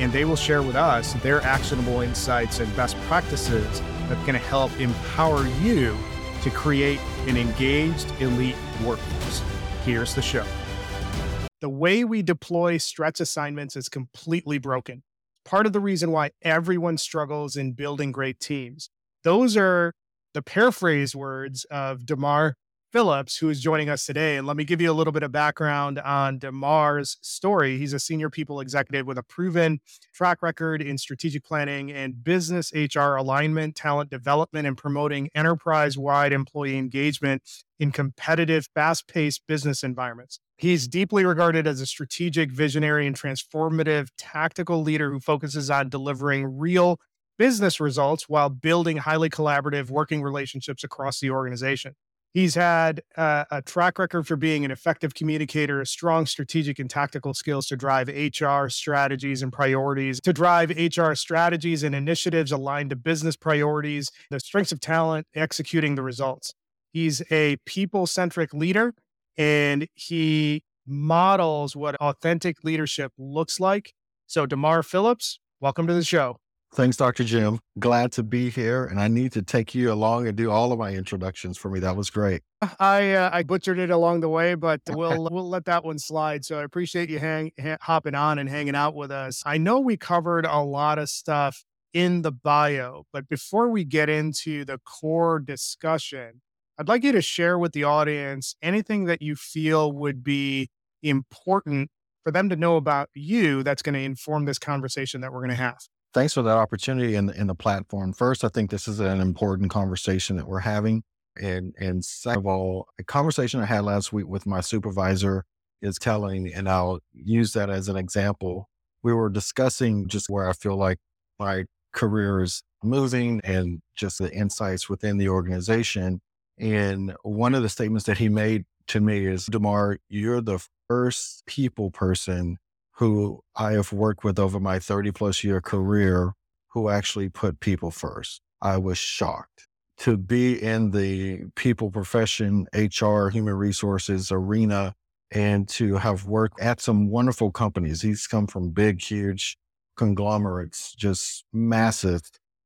and they will share with us their actionable insights and best practices that can help empower you to create an engaged elite workforce. Here's the show. The way we deploy stretch assignments is completely broken. Part of the reason why everyone struggles in building great teams. Those are the paraphrase words of DeMar Phillips, who is joining us today. And let me give you a little bit of background on DeMar's story. He's a senior people executive with a proven track record in strategic planning and business HR alignment, talent development, and promoting enterprise-wide employee engagement in competitive, fast-paced business environments. He's deeply regarded as a strategic, visionary, and transformative tactical leader who focuses on delivering real business results while building highly collaborative working relationships across the organization. He's had a track record for being an effective communicator, strong strategic and tactical skills to drive HR strategies and priorities, to drive HR strategies and initiatives aligned to business priorities, the strengths of talent, executing the results. He's a people-centric leader, and he models what authentic leadership looks like. So DeMar Phillips, welcome to the show. Thanks, Dr. Jim. Glad to be here. And I need to take you along and do all of my introductions for me. That was great. I butchered it along the way, but we'll let that one slide. So I appreciate you hopping on and hanging out with us. I know we covered a lot of stuff in the bio, but before we get into the core discussion, I'd like you to share with the audience anything that you feel would be important for them to know about you that's going to inform this conversation that we're going to have. Thanks for that opportunity and the platform. First, I think this is an important conversation that we're having. And second of all, a conversation I had last week with my supervisor is telling, and I'll use that as an example. We were discussing just where I feel like my career is moving and just the insights within the organization. And one of the statements that he made to me is, DeMar, you're the first people person who I have worked with over my 30 plus year career, who actually put people first. I was shocked to be in the people profession, HR, human resources arena, and to have worked at some wonderful companies. He's come from big, huge conglomerates, just massive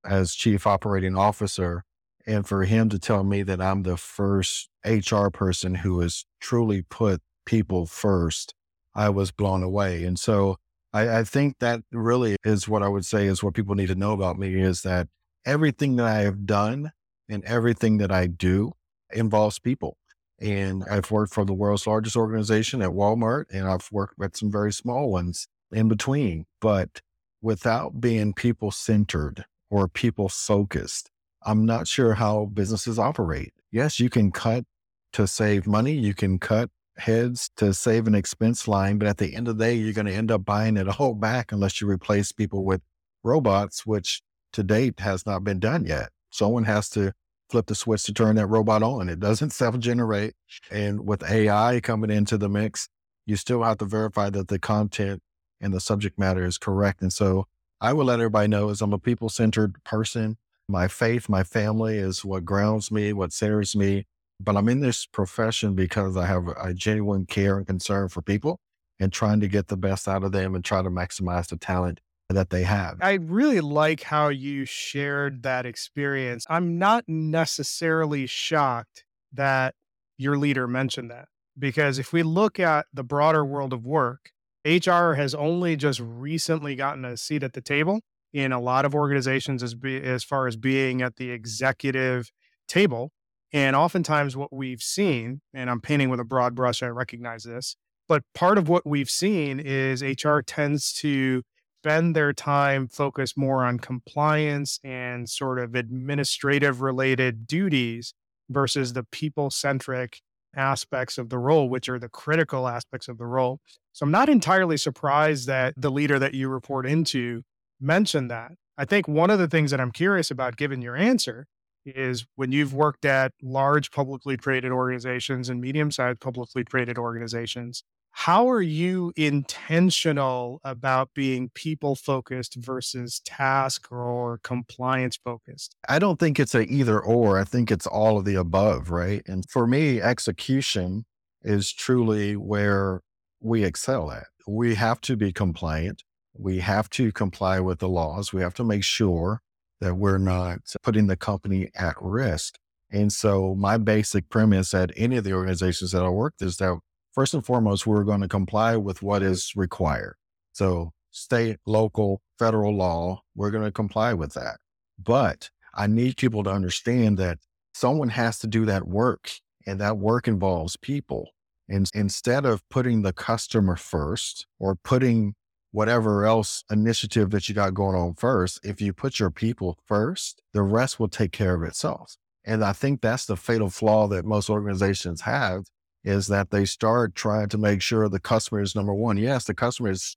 as chief operating officer. And for him to tell me that I'm the first HR person who has truly put people first, I was blown away. And so I think that really is what I would say is what people need to know about me, is that everything that I have done and everything that I do involves people. And I've worked for the world's largest organization at Walmart, and I've worked at some very small ones in between. But without being people-centered or people-focused, I'm not sure how businesses operate. Yes, you can cut to save money. You can cut heads to save an expense line, but at the end of the day, you're going to end up buying it all back unless you replace people with robots, which to date has not been done yet. Someone has to flip the switch to turn that robot on. It doesn't self-generate. And with AI coming into the mix, you still have to verify that the content and the subject matter is correct. And so I will let everybody know is I'm a people-centered person. My faith, my family is what grounds me, what centers me. But I'm in this profession because I have a genuine care and concern for people and trying to get the best out of them and try to maximize the talent that they have. I really like how you shared that experience. I'm not necessarily shocked that your leader mentioned that, because if we look at the broader world of work, HR has only just recently gotten a seat at the table in a lot of organizations as far as being at the executive table. And oftentimes what we've seen, and I'm painting with a broad brush, I recognize this, but part of what we've seen is HR tends to spend their time focused more on compliance and sort of administrative related duties versus the people-centric aspects of the role, which are the critical aspects of the role. So I'm not entirely surprised that the leader that you report into mentioned that. I think one of the things that I'm curious about, given your answer, is when you've worked at large publicly traded organizations and medium-sized publicly traded organizations, how are you intentional about being people-focused versus task or compliance-focused? I don't think it's an either or. I think it's all of the above, right? And for me, execution is truly where we excel at. We have to be compliant. We have to comply with the laws. We have to make sure that we're not putting the company at risk. And so my basic premise at any of the organizations that I worked is that first and foremost, we're going to comply with what is required. So state, local, federal law, we're going to comply with that. But I need people to understand that someone has to do that work, and that work involves people. And instead of putting the customer first or putting whatever else initiative that you got going on first, if you put your people first, the rest will take care of itself. And I think that's the fatal flaw that most organizations have, is that they start trying to make sure the customer is number one. Yes, the customer is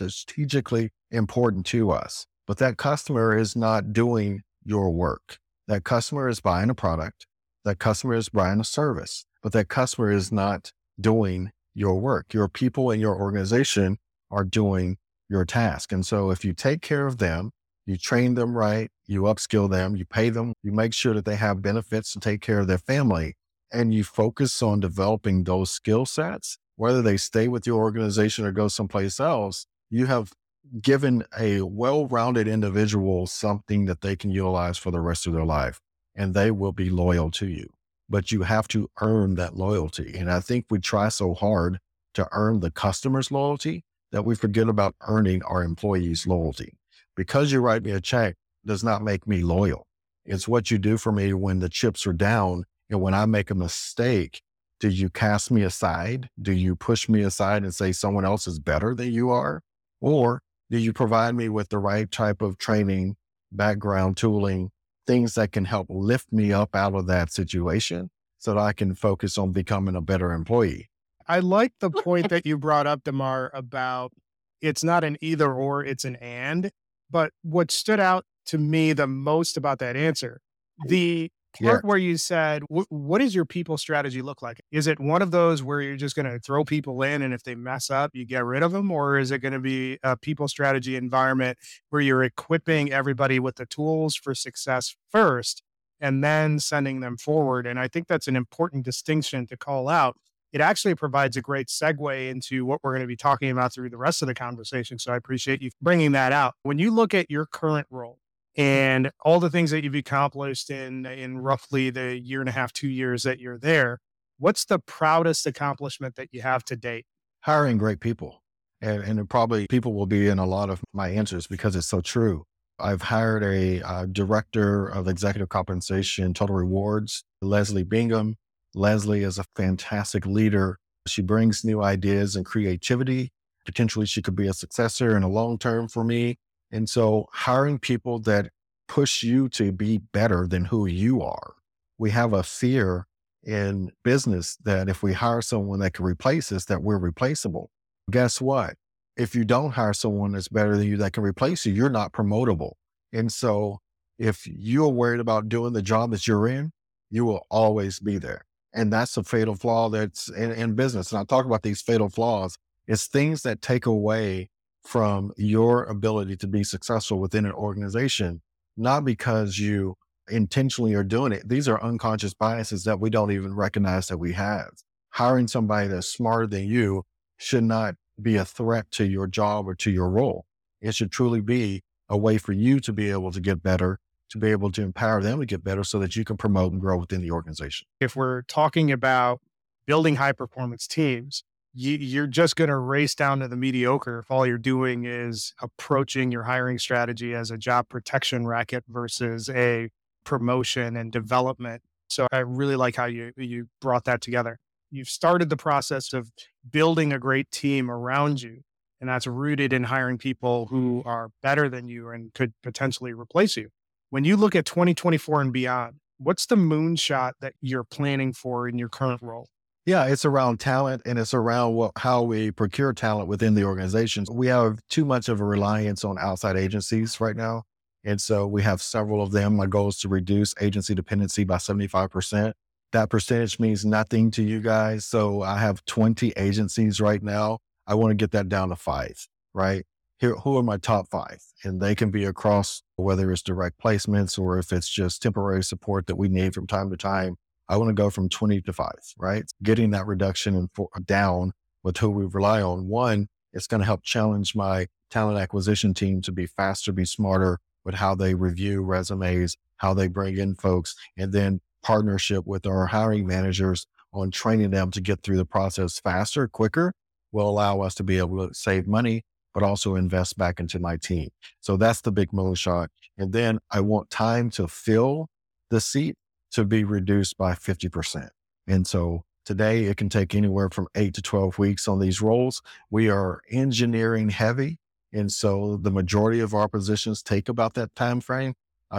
strategically important to us, but that customer is not doing your work. That customer is buying a product. That customer is buying a service, but that customer is not doing your work. Your people in your organization are doing your task. And so if you take care of them, you train them right, you upskill them, you pay them, you make sure that they have benefits to take care of their family, and you focus on developing those skill sets, whether they stay with your organization or go someplace else, you have given a well-rounded individual something that they can utilize for the rest of their life, and they will be loyal to you. But you have to earn that loyalty. And I think we try so hard to earn the customer's loyalty that we forget about earning our employees' loyalty. Because you write me a check does not make me loyal. It's what you do for me when the chips are down and when I make a mistake. Do you cast me aside? Do you push me aside and say someone else is better than you are? Or do you provide me with the right type of training, background, tooling, things that can help lift me up out of that situation so that I can focus on becoming a better employee? I like the point that you brought up, DeMar, about it's not an either or, it's an and. But what stood out to me the most about that answer, the part where you said, what does your people strategy look like? Is it one of those where you're just going to throw people in and if they mess up, you get rid of them? Or is it going to be a people strategy environment where you're equipping everybody with the tools for success first and then sending them forward? And I think that's an important distinction to call out. It actually provides a great segue into what we're going to be talking about through the rest of the conversation. So I appreciate you bringing that out. When you look at your current role and all the things that you've accomplished in roughly the year and a half, 2 years that you're there, what's the proudest accomplishment that you have to date? Hiring great people. And probably people will be in a lot of my answers because it's so true. I've hired a director of executive compensation, total rewards, Leslie Bingham. Leslie is a fantastic leader. She brings new ideas and creativity. Potentially, she could be a successor in the long term for me. And so hiring people that push you to be better than who you are. We have a fear in business that if we hire someone that can replace us, that we're replaceable. Guess what? If you don't hire someone that's better than you that can replace you, you're not promotable. And so if you're worried about doing the job that you're in, you will always be there. And that's a fatal flaw that's in business. And I talk about these fatal flaws. It's things that take away from your ability to be successful within an organization, not because you intentionally are doing it. These are unconscious biases that we don't even recognize that we have. Hiring somebody that's smarter than you should not be a threat to your job or to your role. It should truly be a way for you to be able to get better, to be able to empower them to get better so that you can promote and grow within the organization. If we're talking about building high performance teams, you're just going to race down to the mediocre if all you're doing is approaching your hiring strategy as a job protection racket versus a promotion and development. So I really like how you brought that together. You've started the process of building a great team around you, and that's rooted in hiring people who are better than you and could potentially replace you. When you look at 2024 and beyond, what's the moonshot that you're planning for in your current role? Yeah, it's around talent and it's around how we procure talent within the organizations. We have too much of a reliance on outside agencies right now. And so we have several of them. My goal is to reduce agency dependency by 75%. That percentage means nothing to you guys. So I have 20 agencies right now. I want to get that down to 5, right? Here, who are my top 5? And they can be across, whether it's direct placements or if it's just temporary support that we need from time to time. I want to go from 20 to 5, right? Getting that reduction down with who we rely on. One, it's going to help challenge my talent acquisition team to be faster, be smarter with how they review resumes, how they bring in folks, and then partnership with our hiring managers on training them to get through the process faster, quicker, will allow us to be able to save money, but also invest back into my team. So that's the big moonshot. And then I want time to fill the seat to be reduced by 50%. And so today it can take anywhere from 8 to 12 weeks on these roles. We are engineering heavy. And so the majority of our positions take about that time frame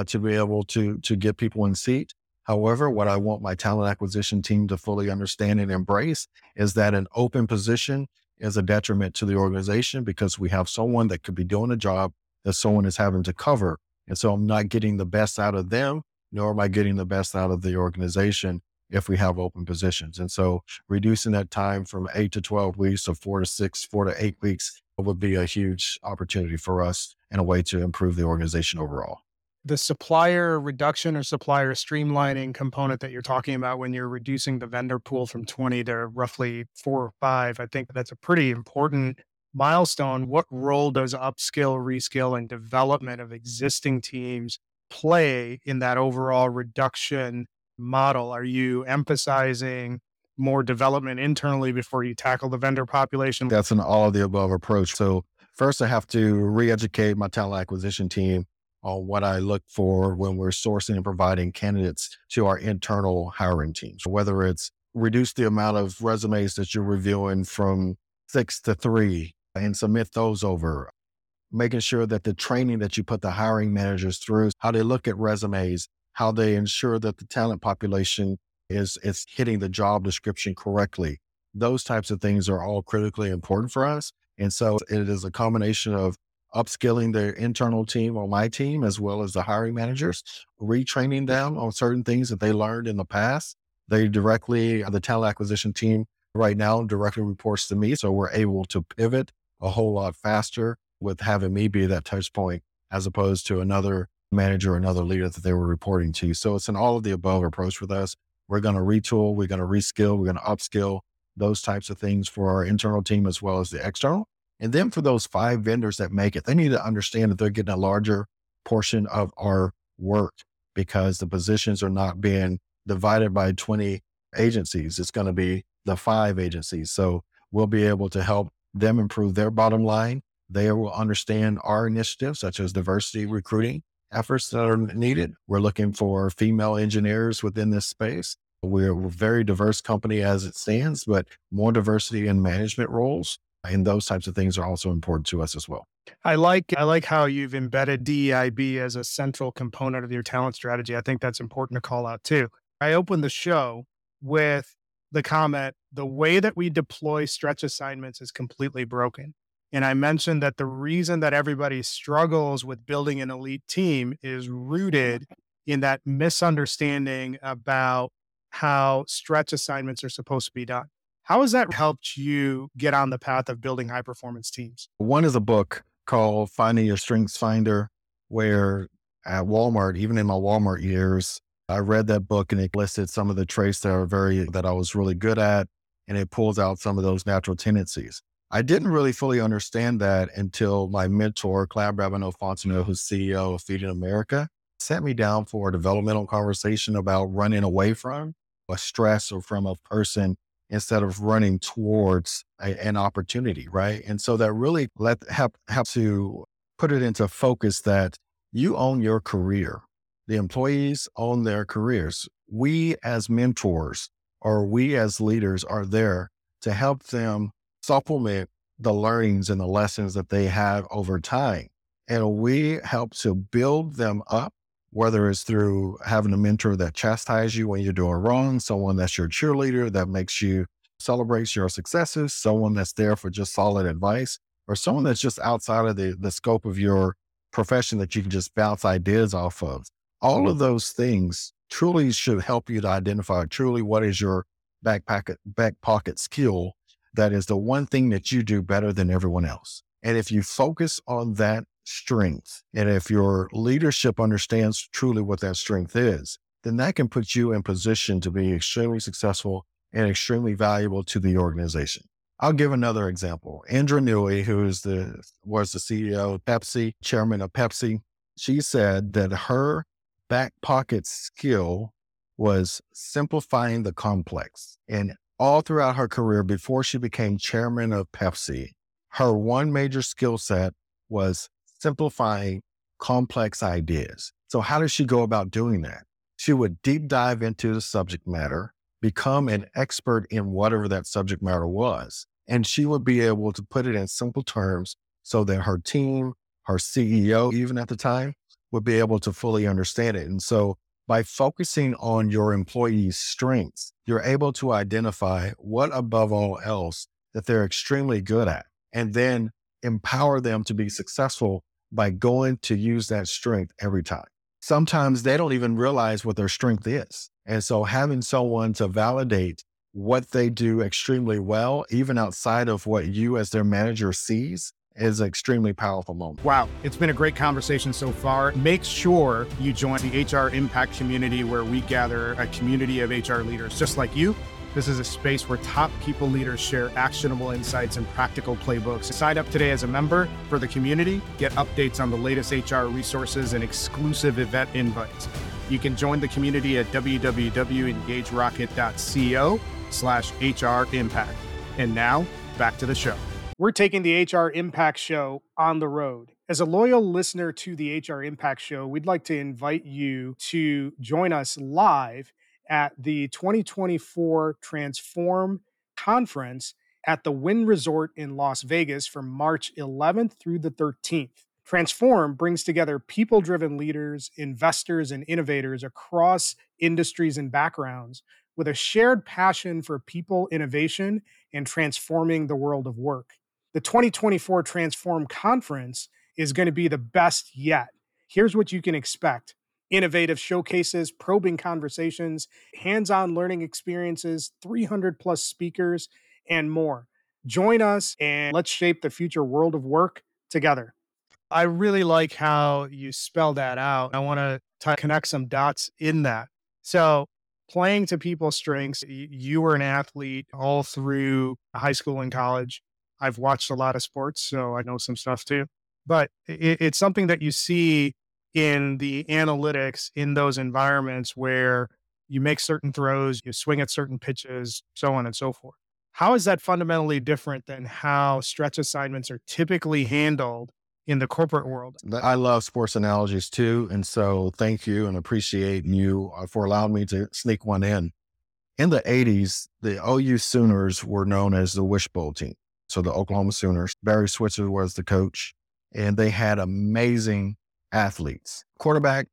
to be able to get people in seat. However, what I want my talent acquisition team to fully understand and embrace is that an open position is a detriment to the organization because we have someone that could be doing a job that someone is having to cover. And so I'm not getting the best out of them, nor am I getting the best out of the organization if we have open positions. And so reducing that time from 8 to 12 weeks to 4 to 8 weeks would be a huge opportunity for us and a way to improve the organization overall. The supplier reduction or supplier streamlining component that you're talking about when you're reducing the vendor pool from 20 to roughly 4 or 5, I think that's a pretty important milestone. What role does upskill, reskill, and development of existing teams play in that overall reduction model? Are you emphasizing more development internally before you tackle the vendor population? That's an all of the above approach. So first I have to re-educate my talent acquisition team on what I look for when we're sourcing and providing candidates to our internal hiring teams, whether it's reduce the amount of resumes that you're reviewing from 6 to 3 and submit those over, making sure that the training that you put the hiring managers through, how they look at resumes, how they ensure that the talent population is hitting the job description correctly. Those types of things are all critically important for us. And so it is a combination of upskilling their internal team or my team, as well as the hiring managers, retraining them on certain things that they learned in the past. The talent acquisition team right now directly reports to me. So we're able to pivot a whole lot faster with having me be that touch point, as opposed to another manager or another leader that they were reporting to. So it's an all of the above approach with us. We're going to retool, we're going to reskill, we're going to upskill, those types of things for our internal team as well as the external. And then for those 5 vendors that make it, they need to understand that they're getting a larger portion of our work because the positions are not being divided by 20 agencies. It's going to be the 5 agencies. So we'll be able to help them improve their bottom line. They will understand our initiatives, such as diversity recruiting efforts that are needed. We're looking for female engineers within this space. We're a very diverse company as it stands, but more diversity in management roles. And those types of things are also important to us as well. I like how you've embedded DEIB as a central component of your talent strategy. I think that's important to call out too. I opened the show with the comment, the way that we deploy stretch assignments is completely broken. And I mentioned that the reason that everybody struggles with building an elite team is rooted in that misunderstanding about how stretch assignments are supposed to be done. How has that helped you get on the path of building high-performance teams? One is a book called Finding Your Strengths Finder, where at Walmart, even in my Walmart years, I read that book and it listed some of the traits that I was really good at, and it pulls out some of those natural tendencies. I didn't really fully understand that until my mentor, Clabravino Fontenot, who's CEO of Feeding America, sat me down for a developmental conversation about running away from a stress or from a person instead of running towards an opportunity, right? And so that really helped to put it into focus that you own your career. The employees own their careers. We as mentors or we as leaders are there to help them supplement the learnings and the lessons that they have over time. And we help to build them up, whether it's through having a mentor that chastises you when you're doing wrong, someone that's your cheerleader that makes you celebrate your successes, someone that's there for just solid advice, or someone that's just outside of the scope of your profession that you can just bounce ideas off of. All of those things truly should help you to identify truly what is your back pocket skill that is the one thing that you do better than everyone else. And if you focus on that strength, and if your leadership understands truly what that strength is, then that can put you in position to be extremely successful and extremely valuable to the organization. I'll give another example. Indra Nooyi, who is was the CEO of Pepsi, chairman of Pepsi, she said that her back pocket skill was simplifying the complex. And all throughout her career, before she became chairman of Pepsi, her one major skill set was simplifying complex ideas. So how does she go about doing that? She would deep dive into the subject matter, become an expert in whatever that subject matter was, and she would be able to put it in simple terms so that her team, her CEO, even at the time, would be able to fully understand it. And so by focusing on your employees' strengths, you're able to identify what above all else that they're extremely good at, and then empower them to be successful by going to use that strength every time. Sometimes they don't even realize what their strength is. And so having someone to validate what they do extremely well, even outside of what you as their manager sees, is an extremely powerful moment. Wow, it's been a great conversation so far. Make sure you join the HR Impact community, where we gather a community of HR leaders just like you. This is a space where top people leaders share actionable insights and practical playbooks. Sign up today as a member for the community, get updates on the latest HR resources and exclusive event invites. You can join the community at www.engagerocket.co/HR Impact. And now, back to the show. We're taking the HR Impact Show on the road. As a loyal listener to the HR Impact Show, we'd like to invite you to join us live at the 2024 Transform Conference at the Wynn Resort in Las Vegas from March 11th through the 13th. Transform brings together people-driven leaders, investors, and innovators across industries and backgrounds with a shared passion for people, innovation, and transforming the world of work. The 2024 Transform Conference is going to be the best yet. Here's what you can expect. Innovative showcases, probing conversations, hands-on learning experiences, 300+ speakers, and more. Join us and let's shape the future world of work together. I really like how you spell that out. I want to connect some dots in that. So playing to people's strengths, you were an athlete all through high school and college. I've watched a lot of sports, so I know some stuff too. But it's something that you see in the analytics in those environments where you make certain throws, you swing at certain pitches, so on and so forth. How is that fundamentally different than how stretch assignments are typically handled in the corporate world? I love sports analogies too. And so thank you and appreciate you for allowing me to sneak one in. In the 80s, the OU Sooners were known as the Wishbowl team. So the Oklahoma Sooners, Barry Switzer was the coach, and they had amazing athletes. Quarterback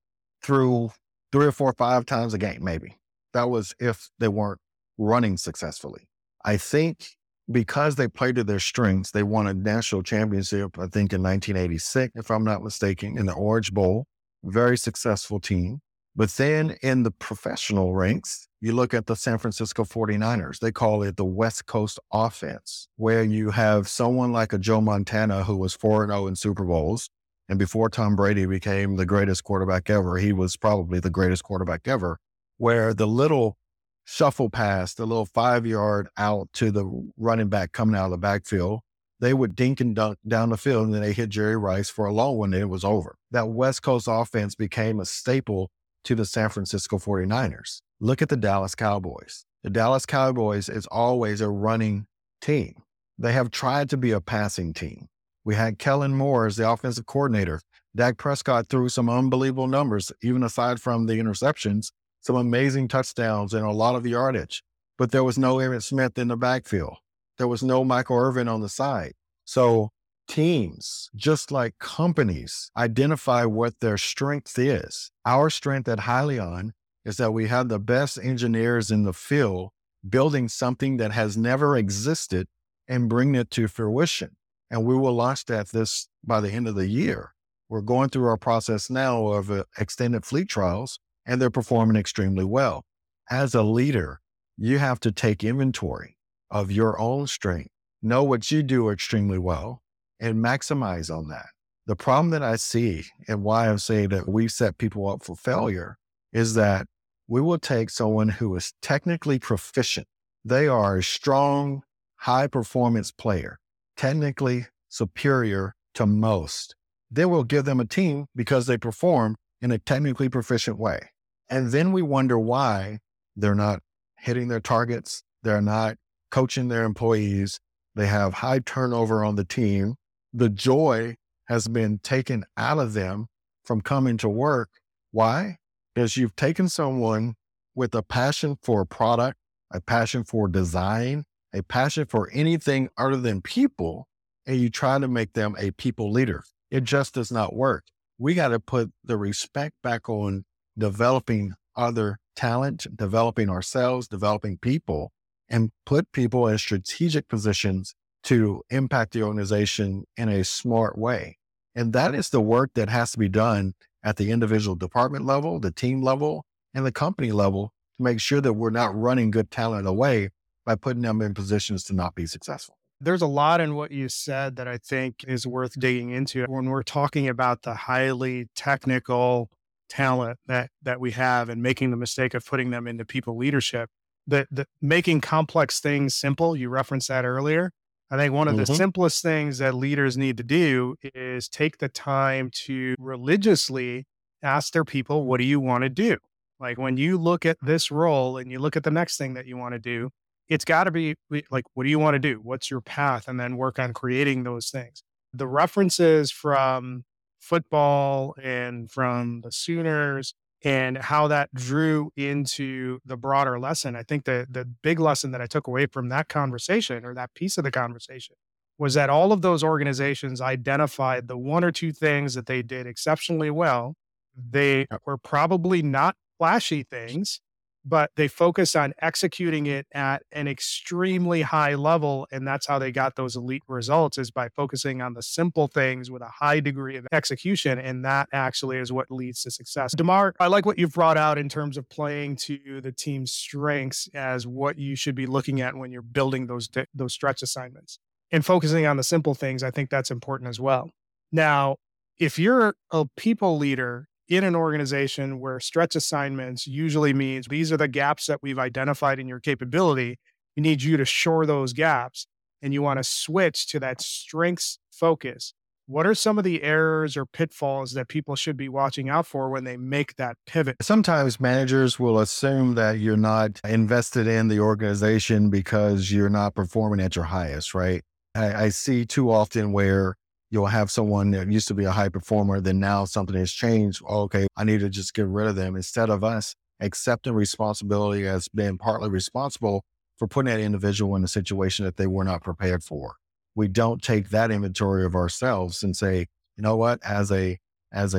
threw 3 or 4 or 5 times a game, maybe. That was if they weren't running successfully. I think because they played to their strengths, they won a national championship, I think in 1986, if I'm not mistaken, in the Orange Bowl. Very successful team. But then in the professional ranks, you look at the San Francisco 49ers. They call it the West Coast offense, where you have someone like a Joe Montana, who was 4-0 in Super Bowls. And before Tom Brady became the greatest quarterback ever, he was probably the greatest quarterback ever, where the little shuffle pass, the little 5-yard out to the running back coming out of the backfield, they would dink and dunk down the field, and then they hit Jerry Rice for a long one, and it was over. That West Coast offense became a staple to the San Francisco 49ers. Look at the Dallas Cowboys. The Dallas Cowboys is always a running team. They have tried to be a passing team. We had Kellen Moore as the offensive coordinator. Dak Prescott threw some unbelievable numbers, even aside from the interceptions, some amazing touchdowns and a lot of yardage. But there was no Aaron Smith in the backfield. There was no Michael Irvin on the side. So teams, just like companies, identify what their strength is. Our strength at Hylion is that we have the best engineers in the field building something that has never existed and bringing it to fruition. And we will launch that by the end of the year. We're going through our process now of extended fleet trials, and they're performing extremely well. As a leader, you have to take inventory of your own strength, know what you do extremely well, and maximize on that. The problem that I see and why I'm saying that we've set people up for failure is that we will take someone who is technically proficient. They are a strong, high-performance player, technically superior to most. Then we'll give them a team because they perform in a technically proficient way. And then we wonder why they're not hitting their targets. They're not coaching their employees. They have high turnover on the team. The joy has been taken out of them from coming to work. Why? Because you've taken someone with a passion for a product, a passion for design, a passion for anything other than people, and you try to make them a people leader. It just does not work. We got to put the respect back on developing other talent, developing ourselves, developing people, and put people in strategic positions to impact the organization in a smart way. And that is the work that has to be done at the individual department level, the team level, and the company level to make sure that we're not running good talent away by putting them in positions to not be successful. There's a lot in what you said that I think is worth digging into when we're talking about the highly technical talent that we have and making the mistake of putting them into people leadership. The making complex things simple, you referenced that earlier. I think one of the simplest things that leaders need to do is take the time to religiously ask their people, what do you want to do? Like when you look at this role and you look at the next thing that you want to do, it's got to be like, what do you want to do? What's your path? And then work on creating those things. The references from football and from the Sooners and how that drew into the broader lesson. I think the big lesson that I took away from that conversation or that piece of the conversation was that all of those organizations identified the one or two things that they did exceptionally well. They were probably not flashy things, but they focused on executing it at an extremely high level. And that's how they got those elite results, is by focusing on the simple things with a high degree of execution. And that actually is what leads to success. DeMar, I like what you've brought out in terms of playing to the team's strengths as what you should be looking at when you're building those stretch assignments and focusing on the simple things. I think that's important as well. Now, if you're a people leader in an organization where stretch assignments usually means these are the gaps that we've identified in your capability, we need you to shore those gaps, and you want to switch to that strengths focus. What are some of the errors or pitfalls that people should be watching out for when they make that pivot? Sometimes managers will assume that you're not invested in the organization because you're not performing at your highest, right? I see too often where you'll have someone that used to be a high performer, then now something has changed. Okay, I need to just get rid of them. Instead of us accepting responsibility as being partly responsible for putting that individual in a situation that they were not prepared for. We don't take that inventory of ourselves and say, you know what, as a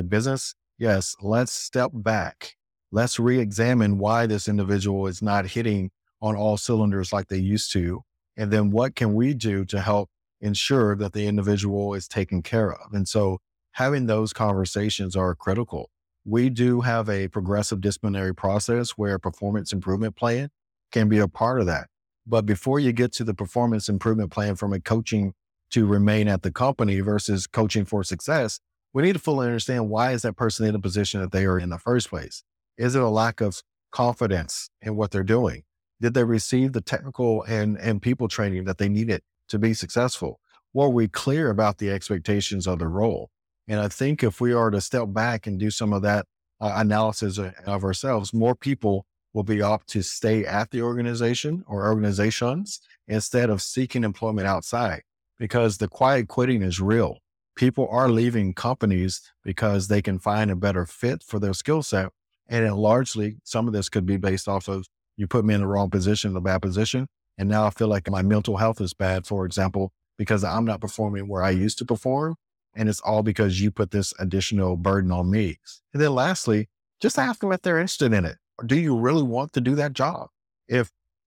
business, yes, let's step back. Let's reexamine why this individual is not hitting on all cylinders like they used to. And then what can we do to help ensure that the individual is taken care of? And so having those conversations are critical. We do have a progressive disciplinary process where performance improvement plan can be a part of that. But before you get to the performance improvement plan from a coaching to remain at the company versus coaching for success, we need to fully understand why is that person in the position that they are in the first place? Is it a lack of confidence in what they're doing? Did they receive the technical and people training that they needed to be successful? Were we clear about the expectations of the role? And I think if we are to step back and do some of that analysis of ourselves, more people will be opt to stay at the organization or organizations instead of seeking employment outside, because the quiet quitting is real. People are leaving companies because they can find a better fit for their skill set. And largely, some of this could be based off of, you put me in the wrong position, the bad position. And now I feel like my mental health is bad, for example, because I'm not performing where I used to perform. And it's all because you put this additional burden on me. And then lastly, just ask them if they're interested in it. Or do you really want to do that job?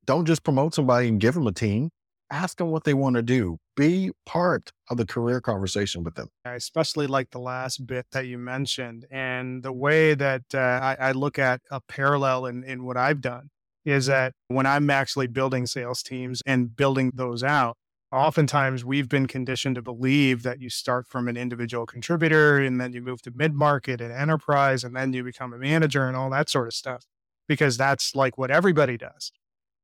Don't just promote somebody and give them a team. Ask them what they want to do. Be part of the career conversation with them. I especially like the last bit that you mentioned. And the way that I look at a parallel in what I've done is that when I'm actually building sales teams and building those out, oftentimes we've been conditioned to believe that you start from an individual contributor and then you move to mid-market and enterprise, and then you become a manager and all that sort of stuff, because that's like what everybody does.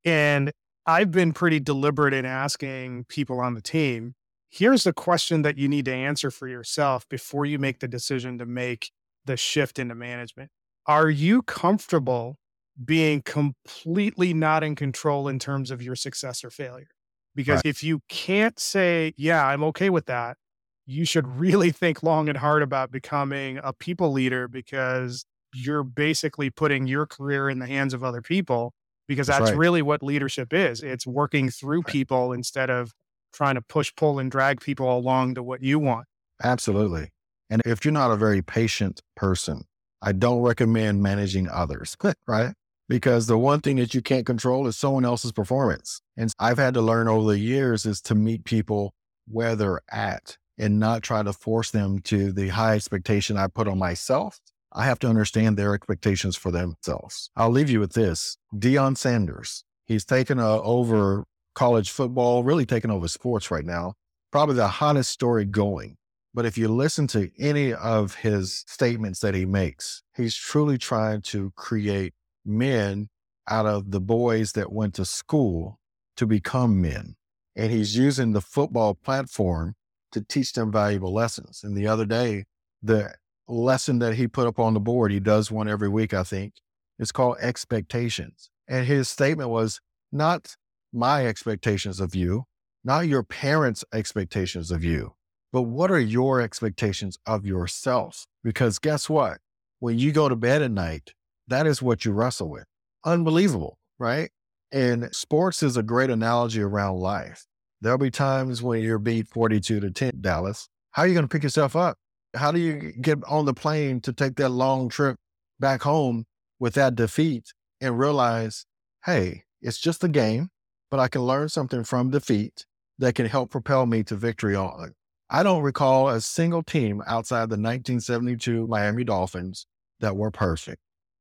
And I've been pretty deliberate in asking people on the team, here's the question that you need to answer for yourself before you make the decision to make the shift into management. Are you comfortable being completely not in control in terms of your success or failure? Because if you can't say, yeah, I'm okay with that, you should really think long and hard about becoming a people leader, because you're basically putting your career in the hands of other people. Because that's right. Really what leadership is. It's working through people instead of trying to push, pull, and drag people along to what you want. Absolutely. And if you're not a very patient person, I don't recommend managing others, right? Because the one thing that you can't control is someone else's performance. And I've had to learn over the years is to meet people where they're at and not try to force them to the high expectation I put on myself. I have to understand their expectations for themselves. I'll leave you with this. Deion Sanders, he's taken over college football, really taken over sports right now. Probably the hottest story going. But if you listen to any of his statements that he makes, he's truly trying to create men out of the boys that went to school to become men. And he's using the football platform to teach them valuable lessons. And the other day, the lesson that he put up on the board, he does one every week, I think. It's called expectations. And his statement was, not my expectations of you, not your parents' expectations of you, but what are your expectations of yourself? Because guess what? When you go to bed at night, that is what you wrestle with. Unbelievable, right? And sports is a great analogy around life. There'll be times when you're beat 42-10, Dallas. How are you going to pick yourself up? How do you get on the plane to take that long trip back home with that defeat and realize, hey, it's just a game, but I can learn something from defeat that can help propel me to victory on. I don't recall a single team outside the 1972 Miami Dolphins that were perfect.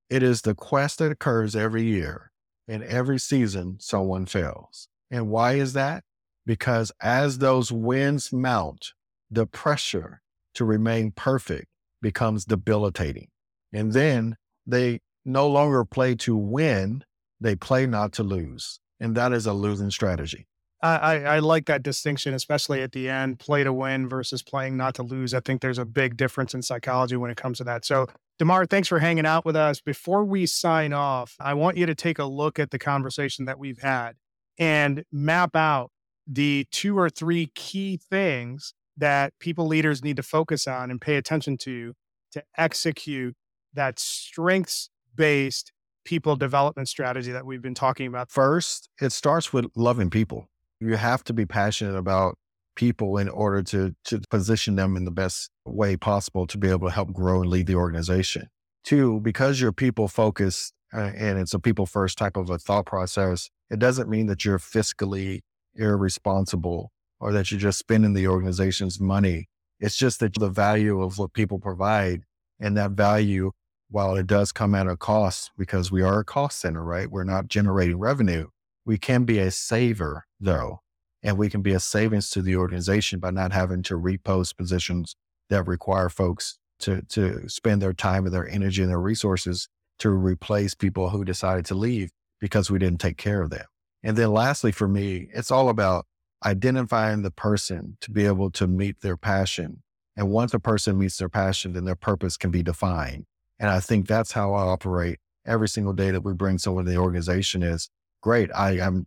It is the quest that occurs every year, and every season someone fails. And why is that? Because as those wins mount, the pressure to remain perfect becomes debilitating. And then they no longer play to win, they play not to lose. And that is a losing strategy. I like that distinction, especially at the end, play to win versus playing not to lose. I think there's a big difference in psychology when it comes to that. So DeMar, thanks for hanging out with us. Before we sign off, I want you to take a look at the conversation that we've had and map out the 2 or 3 key things that people leaders need to focus on and pay attention to execute that strengths-based people development strategy that we've been talking about. First, it starts with loving people. You have to be passionate about people in order to position them in the best way possible to be able to help grow and lead the organization. 2, because you're people-focused and it's a people-first type of a thought process, it doesn't mean that you're fiscally irresponsible or that you're just spending the organization's money. It's just that the value of what people provide, and that value, while it does come at a cost, because we are a cost center, right? We're not generating revenue. We can be a saver though, and we can be a savings to the organization by not having to repost positions that require folks to spend their time and their energy and their resources to replace people who decided to leave because we didn't take care of them. And then lastly, for me, it's all about identifying the person to be able to meet their passion. And once a person meets their passion, then their purpose can be defined. And I think that's how I operate every single day that we bring someone to the organization is, great, I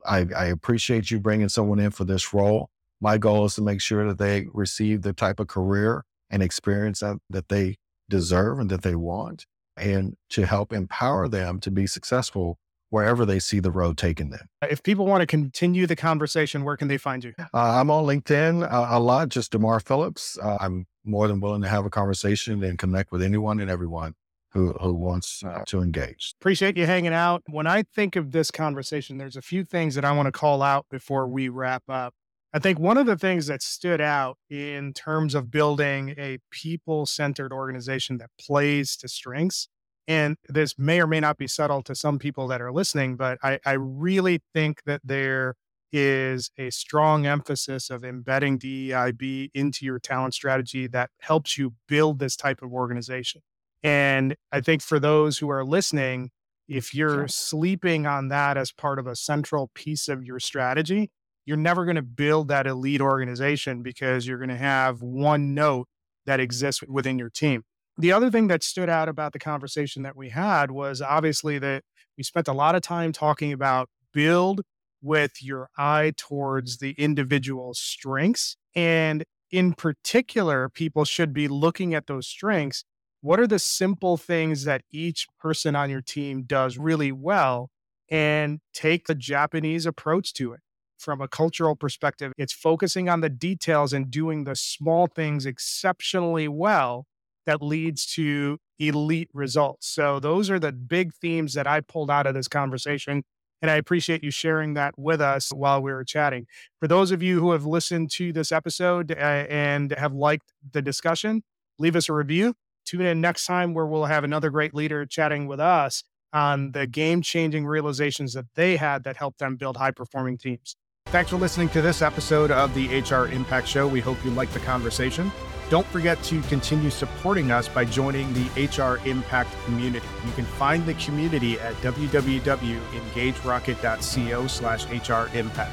appreciate you bringing someone in for this role. My goal is to make sure that they receive the type of career and experience that they deserve and that they want, and to help empower them to be successful wherever they see the road taking them. If people want to continue the conversation, where can they find you? I'm on LinkedIn a lot, just DeMar Phillips. I'm more than willing to have a conversation and connect with anyone and everyone who wants to engage. Appreciate you hanging out. When I think of this conversation, there's a few things that I want to call out before we wrap up. I think one of the things that stood out in terms of building a people-centered organization that plays to strengths, and this may or may not be subtle to some people that are listening, but I really think that there is a strong emphasis of embedding DEIB into your talent strategy that helps you build this type of organization. And I think for those who are listening, if you're sleeping on that as part of a central piece of your strategy, you're never going to build that elite organization because you're going to have one note that exists within your team. The other thing that stood out about the conversation that we had was obviously that we spent a lot of time talking about build with your eye towards the individual strengths. And in particular, people should be looking at those strengths. What are the simple things that each person on your team does really well, and take the Japanese approach to it? From a cultural perspective, it's focusing on the details and doing the small things exceptionally well that leads to elite results. So those are the big themes that I pulled out of this conversation. And I appreciate you sharing that with us while we were chatting. For those of you who have listened to this episode and have liked the discussion, leave us a review. Tune in next time where we'll have another great leader chatting with us on the game-changing realizations that they had that helped them build high-performing teams. Thanks for listening to this episode of the HR Impact Show. We hope you liked the conversation. Don't forget to continue supporting us by joining the HR Impact community. You can find the community at www.engagerocket.co/HR Impact.